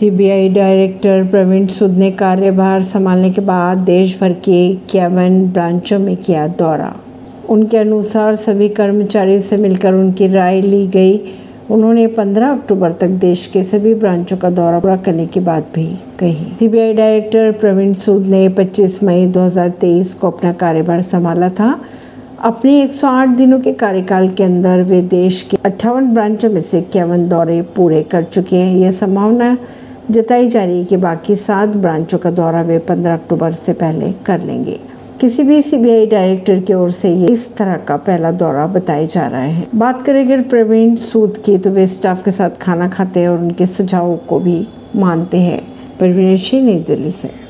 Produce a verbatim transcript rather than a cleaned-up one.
CBI director Praveen सूद ने कार्यभार संभालने के बाद देश भर के इक्यावन ब्रांचों में किया दौरा। उनके अनुसार सभी कर्मचारियों से मिलकर उनकी राय ली गई। उन्होंने पंद्रह अक्टूबर तक देश के सभी ब्रांचों का दौरा पूरा करने की बात भी कही। सीबीआई डायरेक्टर प्रवीण सूद ने पच्चीस मई दो हज़ार तेईस को अपना कार्यभार संभाला था। अपने एक सौ आठ दिनों के कार्यकाल के अंदर वे देश के अट्ठावन ब्रांचों में से इक्यावन दौरे पूरे कर चुके हैं। यह संभावना जताई जा रही है कि बाकी सात ब्रांचों का दौरा वे पंद्रह अक्टूबर से पहले कर लेंगे। किसी भी सीबीआई डायरेक्टर की ओर से ये इस तरह का पहला दौरा बताया जा रहा है। बात करें अगर प्रवीण सूद की, तो वे स्टाफ के साथ खाना खाते हैं और उनके सुझावों को भी मानते हैं। परवीन सिंह, नई दिल्ली से।